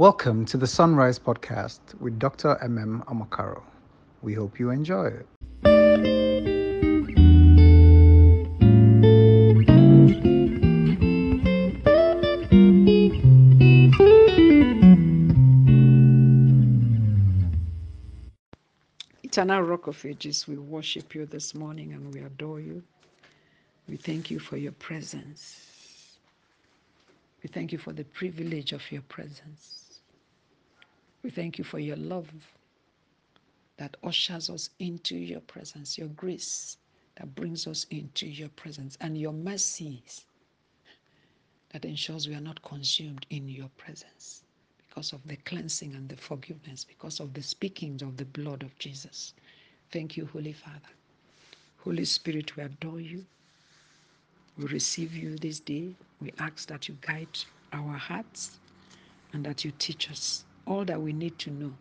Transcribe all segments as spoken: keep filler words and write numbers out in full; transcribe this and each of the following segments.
Welcome to the Sunrise Podcast with Doctor M M. Amakaro. We hope you enjoy it. Eternal Rock of Ages, we worship you this morning and we adore you. We thank you for your presence. We thank you for the privilege of your presence. We thank you for your love that ushers us into your presence, your grace that brings us into your presence, and your mercies that ensures we are not consumed in your presence because of the cleansing and the forgiveness, because of the speaking of the blood of Jesus. Thank you, Holy Father. Holy Spirit, we adore you. We receive you this day. We ask that you guide our hearts and that you teach us all that we need to know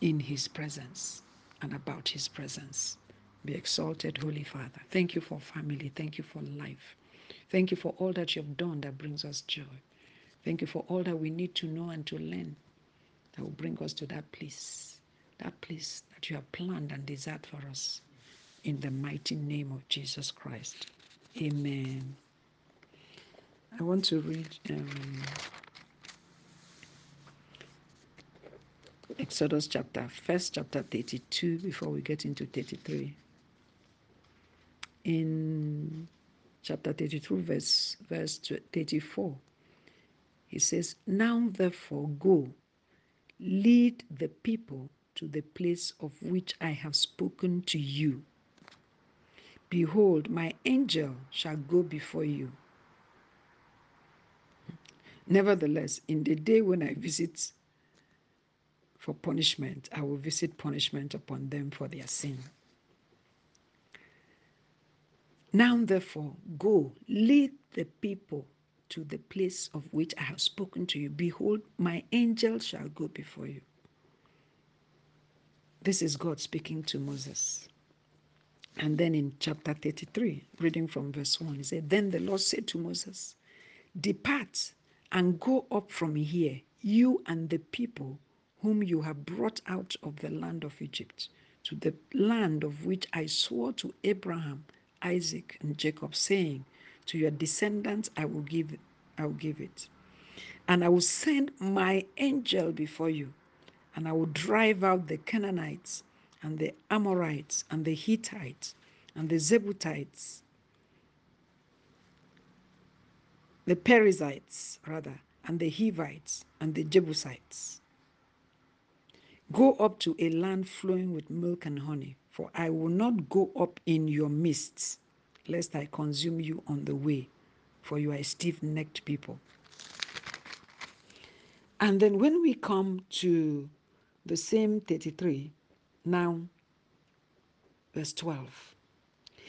in his presence and about his presence. Be exalted, Holy Father. Thank you for family. Thank you for life. Thank you for all that you have done that brings us joy. Thank you for all that we need to know and to learn that will bring us to that place, that place that you have planned and desired for us. In the mighty name of Jesus Christ. Amen. I want to read um, Exodus chapter, first chapter thirty-two before we get into thirty-three. In chapter thirty-two, verse, verse thirty-four, he says, "Now therefore go, lead the people to the place of which I have spoken to you. Behold, my angel shall go before you. Nevertheless, in the day when I visit for punishment, I will visit punishment upon them for their sin. Now, therefore, go, lead the people to the place of which I have spoken to you. Behold, my angel shall go before you." This is God speaking to Moses. And then in chapter thirty-three, reading from verse one, he said, "Then the Lord said to Moses, Depart and go up from here, you and the people whom you have brought out of the land of Egypt, to the land of which I swore to Abraham, Isaac, and Jacob, saying, To your descendants I will give, I will give it. And I will send my angel before you, and I will drive out the Canaanites, and the Amorites, and the Hittites, and the Zebulites, the Perizzites, rather, and the Hivites, and the Jebusites. Go up to a land flowing with milk and honey, for I will not go up in your midst, lest I consume you on the way, for you are a stiff-necked people." And then when we come to the same thirty-three, now, verse twelve.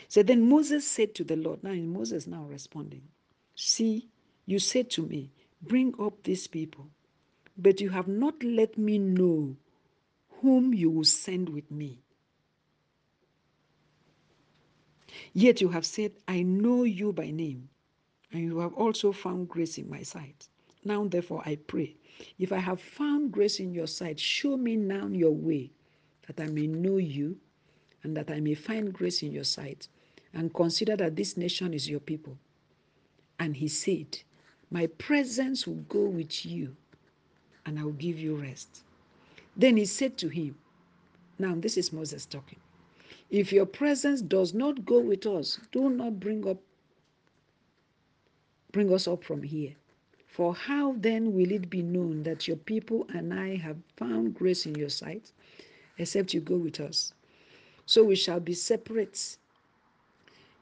So then Moses said to the Lord, now Moses now responding, "See, you said to me, bring up these people, but you have not let me know whom you will send with me. Yet you have said, I know you by name, and you have also found grace in my sight. Now therefore I pray, if I have found grace in your sight, show me now your way, that I may know you, and that I may find grace in your sight, and consider that this nation is your people." And he said, "My presence will go with you, and I will give you rest." Then he said to him, now this is Moses talking, "If your presence does not go with us, do not bring up, bring us up from here. For how then will it be known that your people and I have found grace in your sight, except you go with us? So we shall be separate,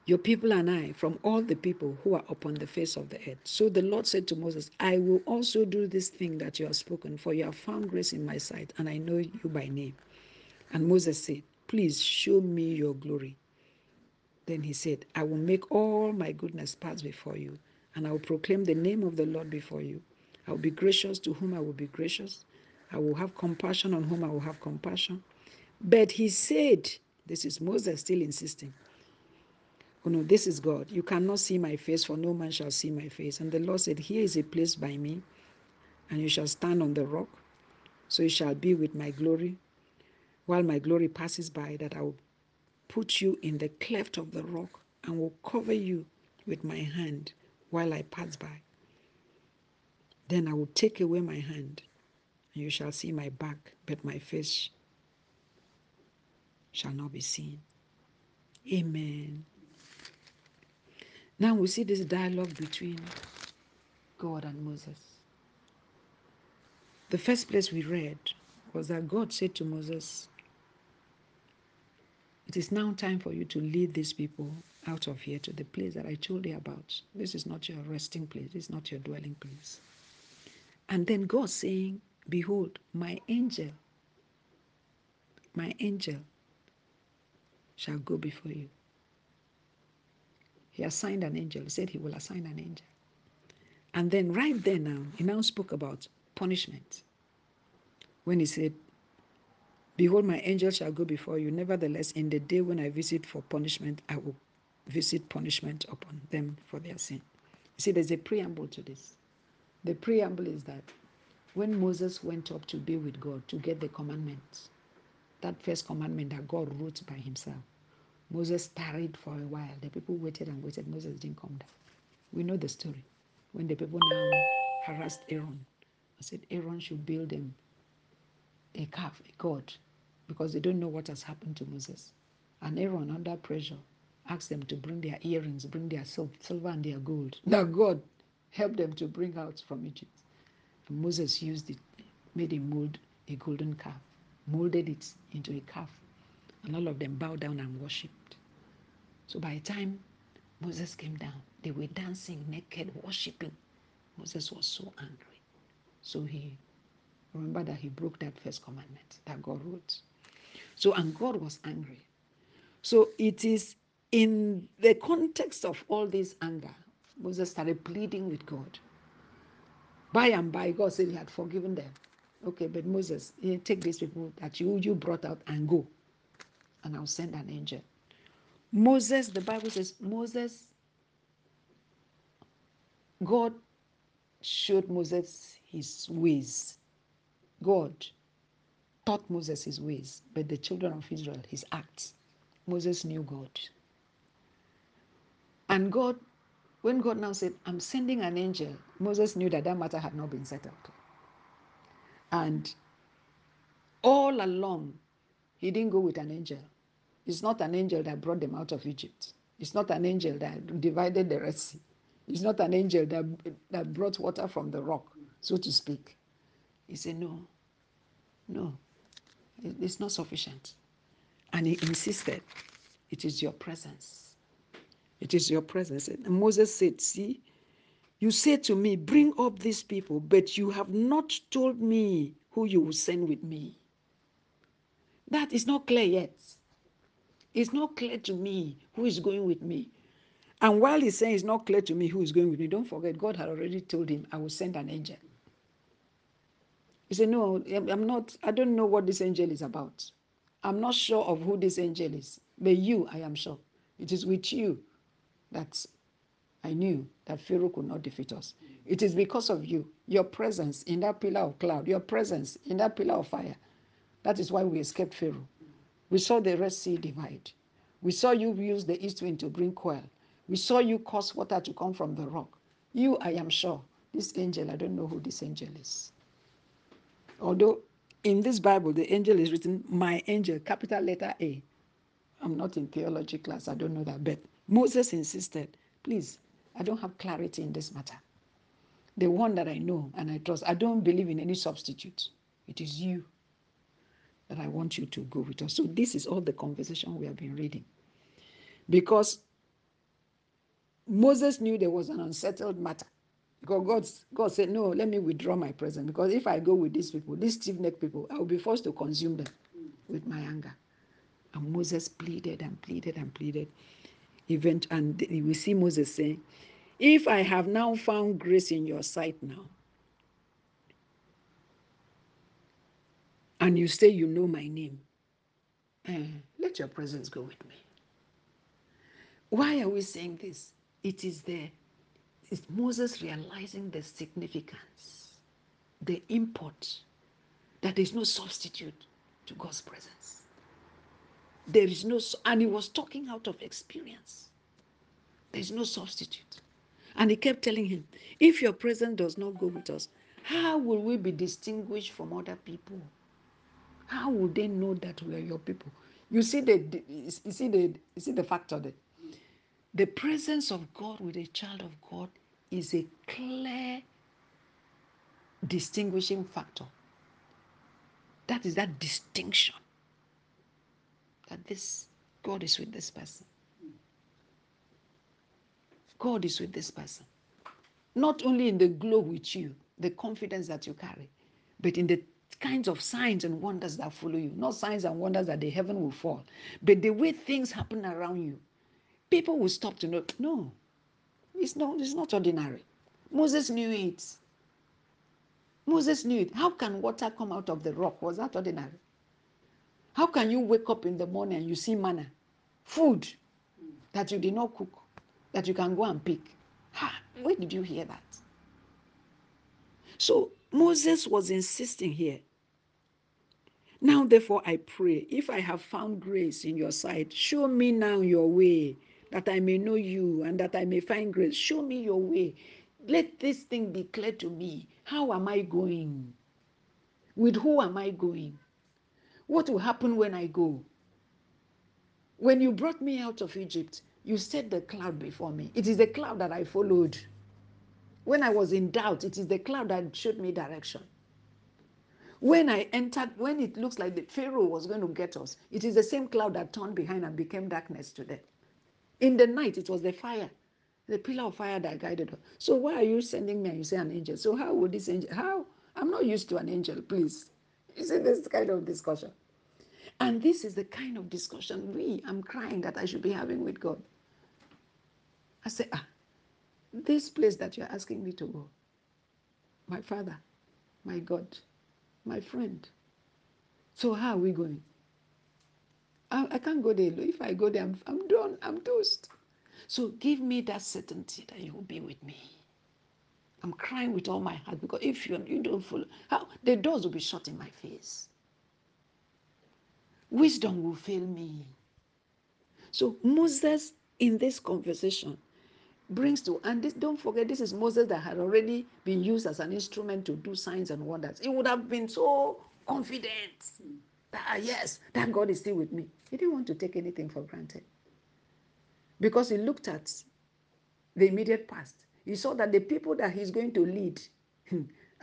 your people and I, from all the people who are upon the face of the earth." So the Lord said to Moses, "I will also do this thing that you have spoken, for you have found grace in my sight, and I know you by name." And Moses said, "Please show me your glory." Then he said, "I will make all my goodness pass before you, and I will proclaim the name of the Lord before you. I will be gracious to whom I will be gracious. I will have compassion on whom I will have compassion." But he said, this is Moses still insisting, "Oh no, this is God. You cannot see my face, for no man shall see my face." And the Lord said, "Here is a place by me, and you shall stand on the rock. So it shall be with my glory, while my glory passes by, that I will put you in the cleft of the rock and will cover you with my hand while I pass by. Then I will take away my hand, and you shall see my back, but my face shall not be seen. Amen. Now we see this dialogue between God and Moses. The first place we read was that God said to Moses, it is now time for you to lead these people out of here to the place that I told you about. This is not your resting place. This is not your dwelling place. And then God saying, behold, my angel, my angel shall go before you. He assigned an angel. He said he will assign an angel. And then right there now, he now spoke about punishment. When he said, behold, my angel shall go before you. Nevertheless, in the day when I visit for punishment, I will visit punishment upon them for their sin. You see, there's a preamble to this. The preamble is that when Moses went up to be with God, to get the commandments, that first commandment that God wrote by himself, Moses tarried for a while. The people waited and waited. Moses didn't come down. We know the story. When the people now harassed Aaron, I said Aaron should build them a calf, a god, because they don't know what has happened to Moses. And Aaron, under pressure, asked them to bring their earrings, bring their silver and their gold that God helped them to bring out from Egypt. And Moses used it, made a mold, a golden calf, molded it into a calf, and all of them bowed down and worshipped. So by the time Moses came down, they were dancing naked, worshipping. Moses was so angry. So he, remember that he broke that first commandment that God wrote. So, and God was angry. So it is in the context of all this anger, Moses started pleading with God. By and by, God said he had forgiven them. Okay, but Moses, take these people that you, you brought out and go, and I'll send an angel. Moses, the Bible says, Moses, God showed Moses his ways. God taught Moses his ways, but the children of Israel, his acts. Moses knew God. And God, when God now said, I'm sending an angel, Moses knew that that matter had not been settled. And all along, he didn't go with an angel. It's not an angel that brought them out of Egypt. It's not an angel that divided the Red Sea. It's not an angel that, that brought water from the rock, so to speak. He said, no, no, it's not sufficient. And he insisted, it is your presence. It is your presence. And Moses said, see, you say to me, bring up these people, but you have not told me who you will send with me. That is not clear yet. It's not clear to me who is going with me. And while he's saying it's not clear to me who is going with me, don't forget, God had already told him, I will send an angel. He said, no, I'm not, I don't know what this angel is about. I'm not sure of who this angel is. But you, I am sure. It is with you that I knew that Pharaoh could not defeat us. It is because of you, your presence in that pillar of cloud, your presence in that pillar of fire. That is why we escaped Pharaoh. We saw the Red Sea divide. We saw you use the east wind to bring quail. We saw you cause water to come from the rock. You, I am sure, this angel, I don't know who this angel is. Although in this Bible, the angel is written, my angel, capital letter A. I'm not in theology class, I don't know that, but Moses insisted, please, I don't have clarity in this matter. The one that I know and I trust, I don't believe in any substitute. It is you that I want you to go with us. So this is all the conversation we have been reading. Because Moses knew there was an unsettled matter. Because God, God said, no, let me withdraw my presence. Because if I go with these people, these stiff-necked people, I will be forced to consume them with my anger. And Moses pleaded and pleaded and pleaded. Event, and we see Moses saying, if I have now found grace in your sight now, and you say you know my name, eh, let your presence go with me. Why are we saying this? It is there. It's Moses realizing the significance, the import that there is no substitute to God's presence. There is no, and he was talking out of experience. There is no substitute. And he kept telling him, if your presence does not go with us, how will we be distinguished from other people? How will they know that we are your people? You see the, you see the, you see the factor there. The presence of God with a child of God is a clear distinguishing factor. That is that distinction. That this God is with this person. God is with this person. Not only in the glow with you, the confidence that you carry, but in the kinds of signs and wonders that follow you. Not signs and wonders that the heaven will fall, but the way things happen around you. People will stop to know, no, it's not, it's not ordinary. Moses knew it. Moses knew it. How can water come out of the rock? Was that ordinary? How can you wake up in the morning and you see manna? Food that you did not cook, that you can go and pick. Ha, where did you hear that? So Moses was insisting here. Now, therefore, I pray, if I have found grace in your sight, show me now your way, that I may know you and that I may find grace. Show me your way. Let this thing be clear to me. How am I going? With who am I going? What will happen when I go? When you brought me out of Egypt, you set the cloud before me. It is the cloud that I followed. When I was in doubt, it is the cloud that showed me direction. When I entered, when it looks like the Pharaoh was going to get us, it is the same cloud that turned behind and became darkness to them. In the night, it was the fire, the pillar of fire that guided her. So why are you sending me? And you say an angel. So how would this angel, how? I'm not used to an angel, please. You see this kind of discussion. And this is the kind of discussion we, I'm crying that I should be having with God. I say, ah, this place that you're asking me to go, my Father, my God, my friend. So how are we going? I, I can't go there. If I go there, I'm, I'm done. I'm toast. So give me that certainty that you will be with me. I'm crying with all my heart because if you, you don't follow, how, the doors will be shut in my face. Wisdom will fail me. So Moses in this conversation brings to, and this, don't forget, this is Moses that had already been used as an instrument to do signs and wonders. He would have been so confident that yes, that God is still with me. He didn't want to take anything for granted because he looked at the immediate past. He saw that the people that he's going to lead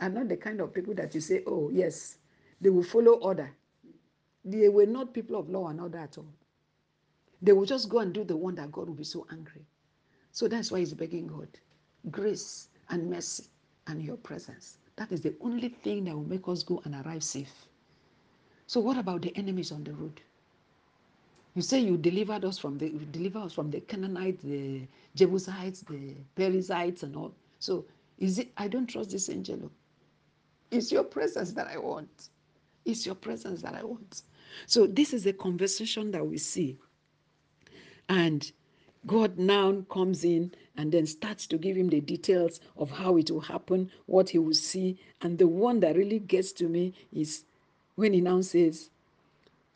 are not the kind of people that you say, oh yes, they will follow order. They were not people of law and order at all. They will just go and do the one that God will be so angry. So that's why he's begging God, grace and mercy and your presence. That is the only thing that will make us go and arrive safe. So what about the enemies on the road? You say you delivered us from the, you deliver us from the Canaanites, the Jebusites, the Perizzites and all. So is it, I don't trust this angel. It's your presence that I want. It's your presence that I want. So this is the conversation that we see. And God now comes in and then starts to give him the details of how it will happen, what he will see. And the one that really gets to me is when he now says,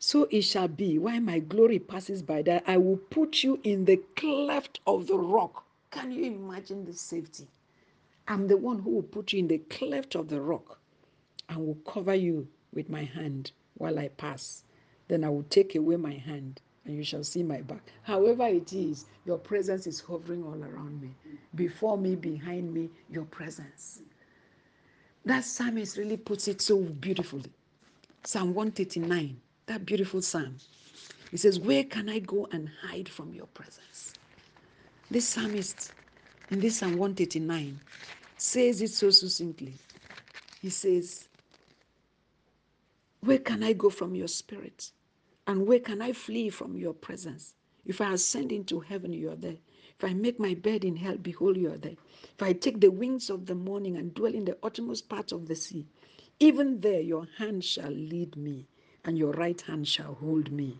so it shall be, while my glory passes by, that I will put you in the cleft of the rock. Can you imagine the safety? I'm the one who will put you in the cleft of the rock and will cover you with my hand while I pass. Then I will take away my hand and you shall see my back. However it is, your presence is hovering all around me. Before me, behind me, your presence. That psalmist really puts it so beautifully. Psalm one thirty-nine, that beautiful psalm. It says, where can I go and hide from your presence? This psalmist, in this Psalm one thirty-nine, says it so succinctly. He says, where can I go from your spirit? And where can I flee from your presence? If I ascend into heaven, you are there. If I make my bed in hell, behold, you are there. If I take the wings of the morning and dwell in the uttermost parts of the sea, even there your hand shall lead me, and your right hand shall hold me.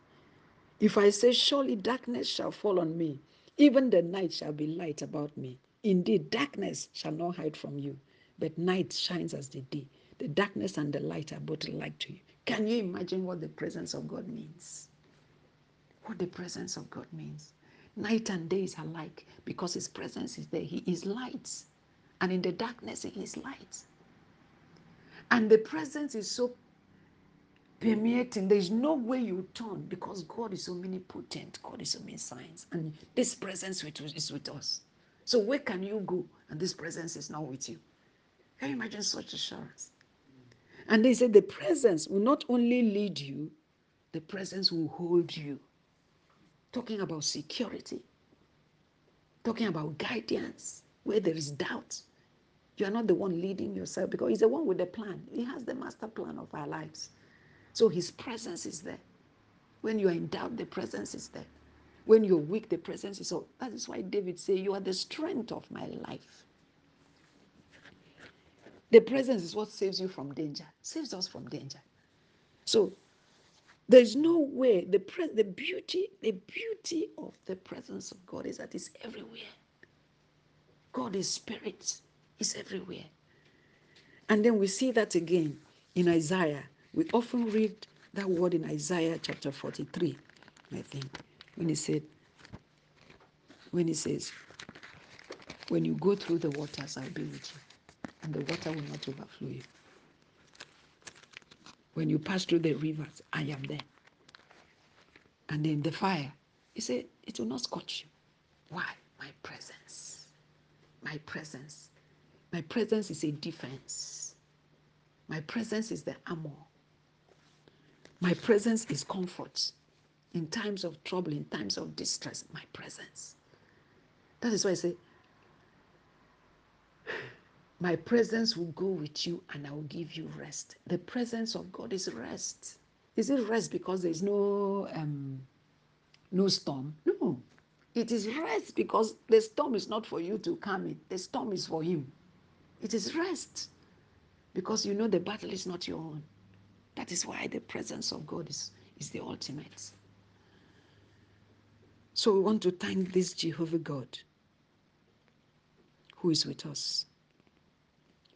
If I say, surely darkness shall fall on me, even the night shall be light about me. Indeed, darkness shall not hide from you, but night shines as the day. The darkness and the light are both light to you. Can you imagine what the presence of God means? What the presence of God means. Night and day is alike because his presence is there. He is light. And in the darkness, he is light. And the presence is so permeating. There is no way you turn because God is omnipotent. God is omniscience. And this presence is with us. So where can you go and this presence is not with you? Can you imagine such assurance? And they said the presence will not only lead you, the presence will hold you. Talking about security, talking about guidance, where there is doubt. You are not the one leading yourself because he's the one with the plan. He has the master plan of our lives. So his presence is there. When you are in doubt, the presence is there. When you're weak, the presence is all. That is why David said, you are the strength of my life. The presence is what saves you from danger, saves us from danger. So there's no way, the, pre- the beauty, the beauty of the presence of God is that it's everywhere. God is spirit, it's everywhere. And then we see that again in Isaiah. We often read that word in Isaiah chapter forty-three, I think, when he said, when he says, when you go through the waters, I'll be with you. And the water will not overflow you. When you pass through the rivers, I am there. And then the fire, he said, it will not scorch you. Why? My presence. My presence. My presence is a defense. My presence is the armor. My presence is comfort. In times of trouble, in times of distress, my presence. That is why I say, my presence will go with you and I will give you rest. The presence of God is rest. Is it rest because there is no um, no storm? No. It is rest because the storm is not for you to calm it. The storm is for him. It is rest because you know the battle is not your own. That is why the presence of God is, is the ultimate. So we want to thank this Jehovah God who is with us,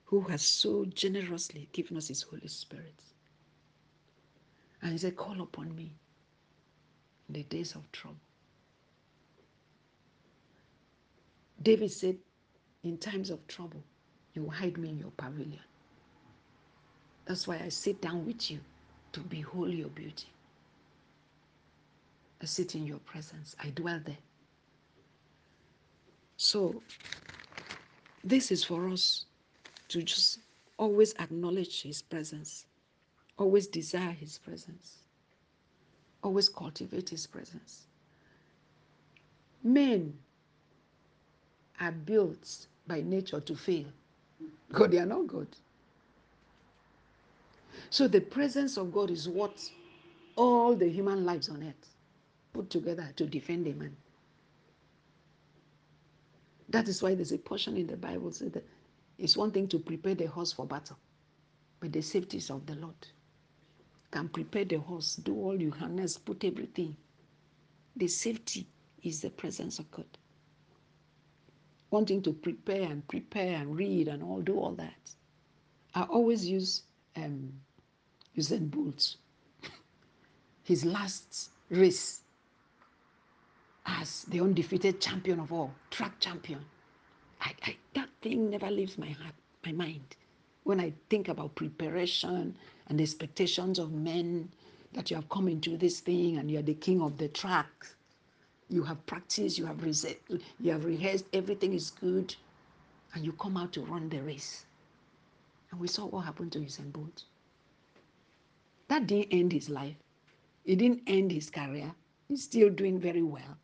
who has so generously given us his Holy Spirit. And he said, call upon me in the days of trouble. David said, in times of trouble, you will hide me in your pavilion. That's why I sit down with you to behold your beauty. I sit in your presence. I dwell there. So, this is for us to just always acknowledge his presence, always desire his presence, always cultivate his presence. Men are built by nature to fail because they are not good. So the presence of God is what all the human lives on earth put together to defend a man. That is why there's a portion in the Bible that says that it's one thing to prepare the horse for battle, but the safety is of the Lord. You can prepare the horse, do all you harness, put everything. The safety is the presence of God. Wanting to prepare and prepare and read and all do all that. I always use um, Usain Bolt, his last race as the undefeated champion of all, track champion. I, I, that thing never leaves my heart, my mind. When I think about preparation and the expectations of men, that you have come into this thing and you are the king of the track, you have practiced, you have reserved, you have rehearsed, everything is good, and you come out to run the race. And we saw what happened to Usain Bolt. That didn't end his life. It didn't end his career. He's still doing very well.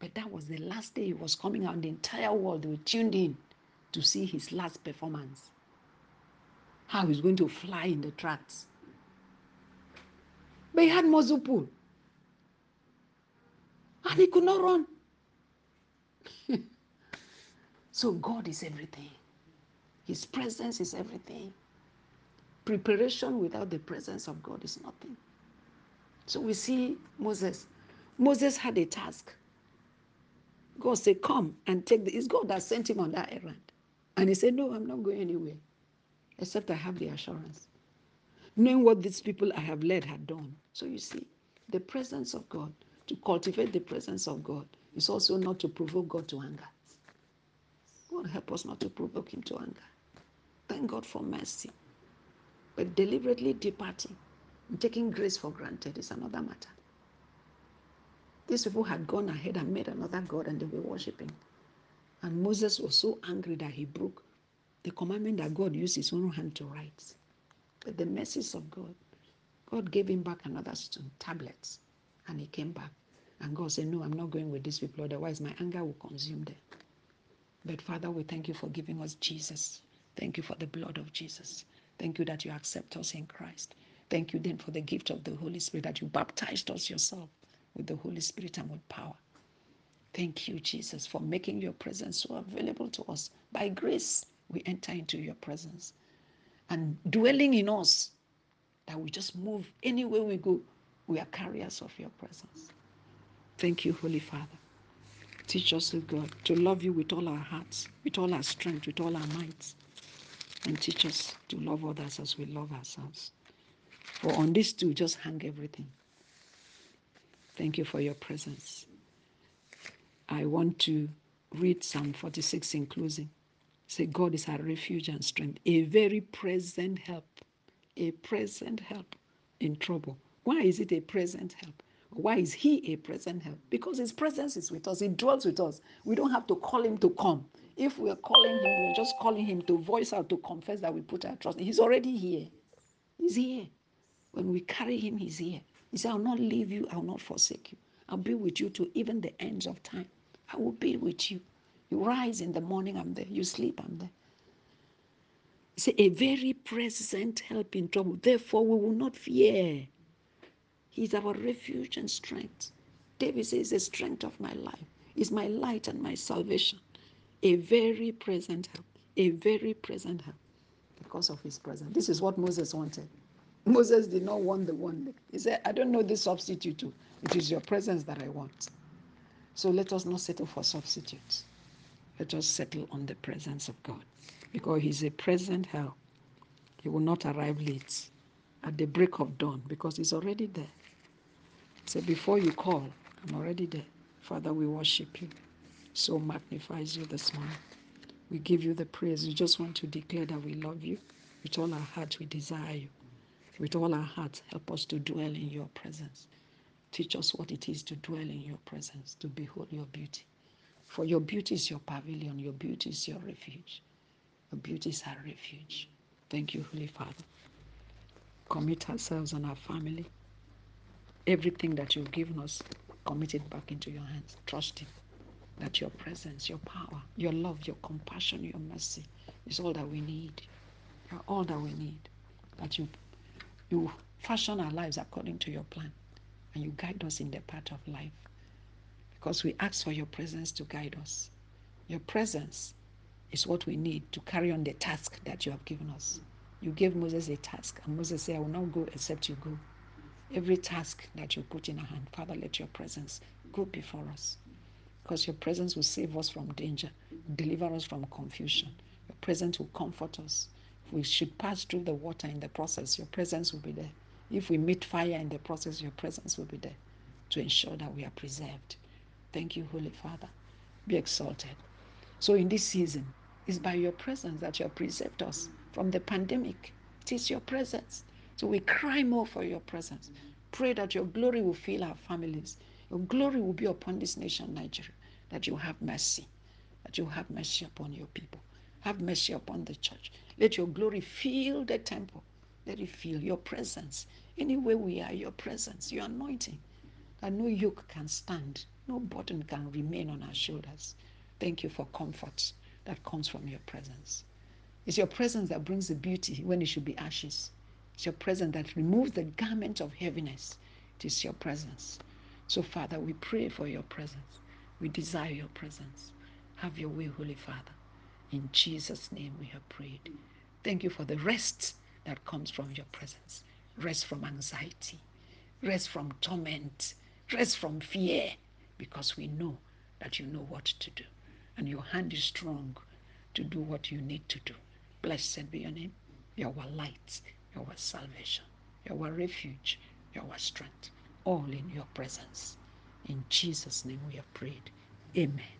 But that was the last day he was coming out. The entire world were tuned in to see his last performance. How he's going to fly in the tracks. But he had muscle pull. And he could not run. So God is everything. His presence is everything. Preparation without the presence of God is nothing. So we see Moses. Moses had a task. God said, come and take the... It's God that sent him on that errand. And he said, no, I'm not going anywhere. except I have the assurance, knowing what these people I have led had done. So you see, the presence of God, to cultivate the presence of God, is also not to provoke God to anger. God help us not to provoke him to anger. Thank God for mercy. But deliberately departing and taking grace for granted is another matter. These people had gone ahead and made another God and they were worshipping. And Moses was so angry that he broke the commandment that God used his own hand to write. But the mercies of God, God gave him back another stone, tablets. And he came back. And God said, no, I'm not going with these people. Otherwise, my anger will consume them. But Father, we thank you for giving us Jesus. Thank you for the blood of Jesus. Thank you that you accept us in Christ. Thank you then for the gift of the Holy Spirit, that you baptized us yourself with the Holy Spirit and with power. Thank you, Jesus, for making your presence so available to us. By grace, we enter into your presence and dwelling in us, that we just move anywhere we go. We are carriers of your presence. Thank you, Holy Father. Teach us, O God, to love you with all our hearts, with all our strength, with all our minds. And teach us to love others as we love ourselves. For on these two, just hang everything. Thank you for your presence. I want to read Psalm forty-six in closing. Say, God is our refuge and strength, a very present help, a present help in trouble. Why is it a present help? Why is he a present help? Because his presence is with us. He dwells with us. We don't have to call him to come. If we are calling him, we're just calling him to voice out, to confess that we put our trust. He's already here. He's here. When we carry him, he's here. He said, I'll not leave you. I'll not forsake you. I'll be with you to even the ends of time. I will be with you. You rise in the morning, I'm there. You sleep, I'm there. He said, a very present help in trouble. Therefore, we will not fear. He's our refuge and strength. David says, the strength of my life is my light and my salvation. A very present help. A very present help. Because of his presence. This is what Moses wanted. Moses did not want the one. He said, I don't know this substitute too. It is your presence that I want. So let us not settle for substitutes. Let us settle on the presence of God. Because he's a present help. He will not arrive late at the break of dawn, because he's already there. So before you call, I'm already there. Father, we worship you. So magnifies you this morning. We give you the praise. We just want to declare that we love you. With all our hearts, we desire you. With all our hearts, help us to dwell in your presence. Teach us what it is to dwell in your presence, to behold your beauty. For your beauty is your pavilion. Your beauty is your refuge. Your beauty is our refuge. Thank you, Holy Father. Commit ourselves and our family. Everything that you've given us, commit it back into your hands. Trust him that your presence, your power, your love, your compassion, your mercy is all that we need. You're all that we need. That you You fashion our lives according to your plan, and you guide us in the path of life, because we ask for your presence to guide us. Your presence is what we need to carry on the task that you have given us. You gave Moses a task, and Moses said, I will not go except you go. Every task that you put in our hand, Father, let your presence go before us, because your presence will save us from danger, deliver us from confusion. Your presence will comfort us. We should pass through the water in the process. Your presence will be there. If we meet fire in the process, your presence will be there to ensure that we are preserved. Thank you, Holy Father. Be exalted. So in this season, it's by your presence that you have preserved us from the pandemic. It is your presence. So we cry more for your presence. Pray that your glory will fill our families. Your glory will be upon this nation, Nigeria. That you have mercy. That you have mercy upon your people. Have mercy upon the church. Let your glory fill the temple. Let it fill your presence. Anywhere we are, your presence, your anointing. And no yoke can stand. No burden can remain on our shoulders. Thank you for comfort that comes from your presence. It's your presence that brings the beauty when it should be ashes. It's your presence that removes the garment of heaviness. It is your presence. So, Father, we pray for your presence. We desire your presence. Have your way, Holy Father. In Jesus' name we have prayed. Thank you for the rest that comes from your presence. Rest from anxiety. Rest from torment. Rest from fear. Because we know that you know what to do. And your hand is strong to do what you need to do. Blessed be your name. your light, your salvation, your refuge, your strength, all in your presence. In Jesus' name we have prayed. Amen.